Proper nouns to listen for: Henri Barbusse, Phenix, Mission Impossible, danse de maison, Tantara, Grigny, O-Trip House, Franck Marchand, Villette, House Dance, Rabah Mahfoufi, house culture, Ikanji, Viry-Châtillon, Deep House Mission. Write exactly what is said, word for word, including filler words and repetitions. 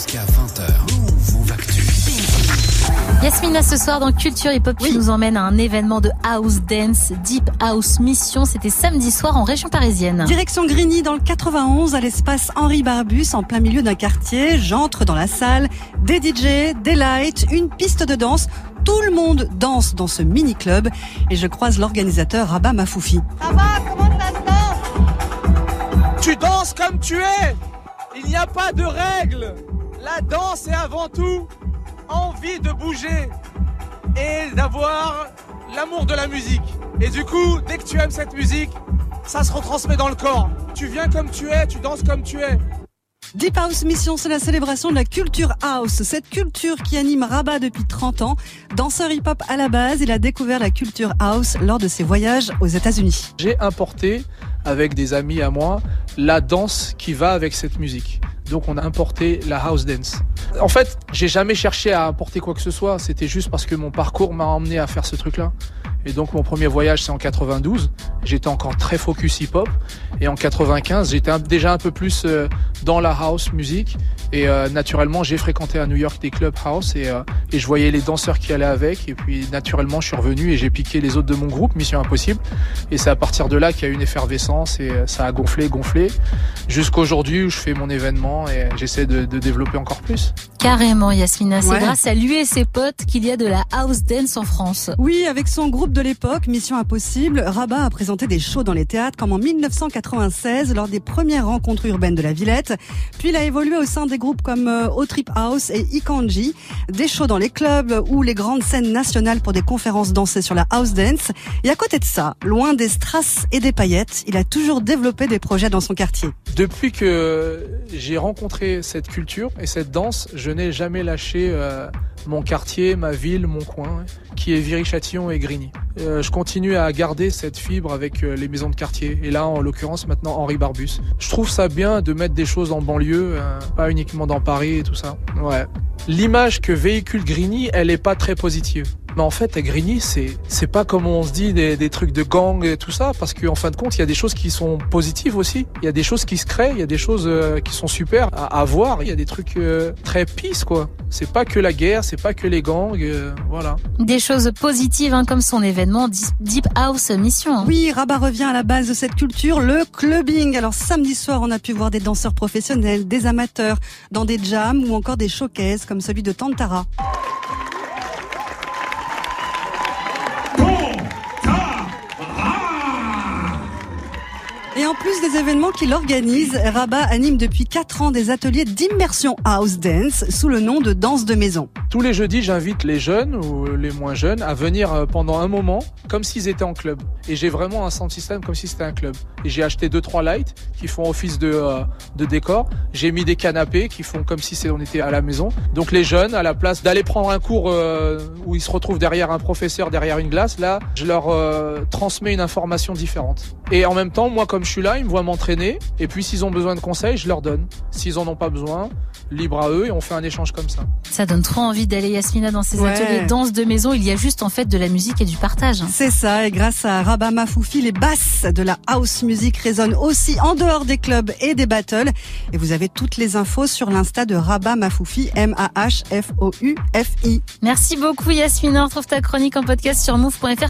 jusqu'à vingt heures. Move Actu. Yasmina, ce soir dans Culture Hip Hop, oui. Tu nous emmènes à un événement de House Dance, Deep House Mission. C'était samedi soir en région parisienne. Direction Grigny dans le quatre-vingt-onze, à l'espace Henri Barbusse, en plein milieu d'un quartier. J'entre dans la salle, des D J, des lights, une piste de danse. Tout le monde danse dans ce mini-club et je croise l'organisateur Rabah Mahfoufi. Rabah, comment ça se danse ? Tu danses comme tu es. Il n'y a pas de règles. La danse est avant tout envie de bouger et d'avoir l'amour de la musique. Et du coup, dès que tu aimes cette musique, ça se retransmet dans le corps. Tu viens comme tu es, tu danses comme tu es. Deep House Mission, c'est la célébration de la culture house. Cette culture qui anime Rabah depuis trente ans. Danseur hip-hop à la base, il a découvert la culture house lors de ses voyages aux États-Unis. J'ai importé, avec des amis à moi, la danse qui va avec cette musique. Donc on a importé la house dance. En fait, j'ai jamais cherché à importer quoi que ce soit. C'était juste parce que mon parcours m'a emmené à faire ce truc-là. Et donc mon premier voyage, c'est en quatre-vingt-douze. J'étais encore très focus hip-hop. Et en quatre-vingt-quinze, j'étais déjà un peu plus dans la house music. Et euh, naturellement, j'ai fréquenté à New York des club house. Et, euh, et je voyais les danseurs qui allaient avec. Et puis naturellement, je suis revenu et j'ai piqué les autres de mon groupe, Mission Impossible. Et c'est à partir de là qu'il y a eu une effervescence. Et ça a gonflé, gonflé. Jusqu'à aujourd'hui où je fais mon événement et j'essaie de, de développer encore plus. Carrément, Yasmina. C'est ouais. grâce à lui et ses potes qu'il y a de la house dance en France. Oui, avec son groupe de l'époque, Mission Impossible, Rabah a présenté des shows dans les théâtres comme en mille neuf cent quatre-vingt-seize lors des premières rencontres urbaines de la Villette. Puis il a évolué au sein des groupes comme O-Trip House et Ikanji, des shows dans les clubs ou les grandes scènes nationales pour des conférences dansées sur la house dance. Et à côté de ça, loin des strass et des paillettes, il a toujours développé des projets dans son quartier. Depuis que j'ai rencontré cette culture et cette danse, je n'ai jamais lâché euh, mon quartier, ma ville, mon coin, qui est Viry-Châtillon et Grigny. Euh, je continue à garder cette fibre avec euh, les maisons de quartier. Et là, en l'occurrence, maintenant, Henri Barbusse. Je trouve ça bien de mettre des choses en banlieue, euh, pas uniquement dans Paris et tout ça. Ouais. L'image que véhicule Grigny, elle est pas très positive. Mais en fait, à Grigny, c'est, c'est pas comme on se dit des, des trucs de gang et tout ça, parce qu'en fin de compte, il y a des choses qui sont positives aussi. Il y a des choses qui se créent, il y a des choses euh, qui sont super à, à voir. Il y a des trucs euh, très peace, quoi. C'est pas que la guerre, c'est pas que les gangs, euh, voilà. Des choses positives, hein, comme son événement Deep House Mission. Hein. Oui, Rabah revient à la base de cette culture, le clubbing. Alors, samedi soir, on a pu voir des danseurs professionnels, des amateurs, dans des jams ou encore des showcases comme celui de Tantara. Et en plus des événements qu'il organise, Rabah anime depuis quatre ans des ateliers d'immersion house dance sous le nom de danse de maison. Tous les jeudis, j'invite les jeunes ou les moins jeunes à venir pendant un moment comme s'ils étaient en club. Et j'ai vraiment un sound system comme si c'était un club. Et j'ai acheté deux trois lights qui font office de, euh, de décor. J'ai mis des canapés qui font comme si on était à la maison. Donc les jeunes, à la place d'aller prendre un cours euh, où ils se retrouvent derrière un professeur, derrière une glace, là, je leur euh, transmets une information différente. Et en même temps, moi, comme je Je suis là, ils me voient m'entraîner et puis s'ils ont besoin de conseils, je leur donne. S'ils en ont pas besoin, libre à eux et on fait un échange comme ça. Ça donne trop envie d'aller, Yasmina, dans ces ouais. ateliers danse de maison. Il y a juste en fait de la musique et du partage. Hein. C'est ça, et grâce à Rabah Mahfoufi, les basses de la house music résonnent aussi en dehors des clubs et des battles. Et vous avez toutes les infos sur l'insta de Rabah Mahfoufi, M A H F O U F I. Merci beaucoup Yasmina, on retrouve ta chronique en podcast sur move point f r.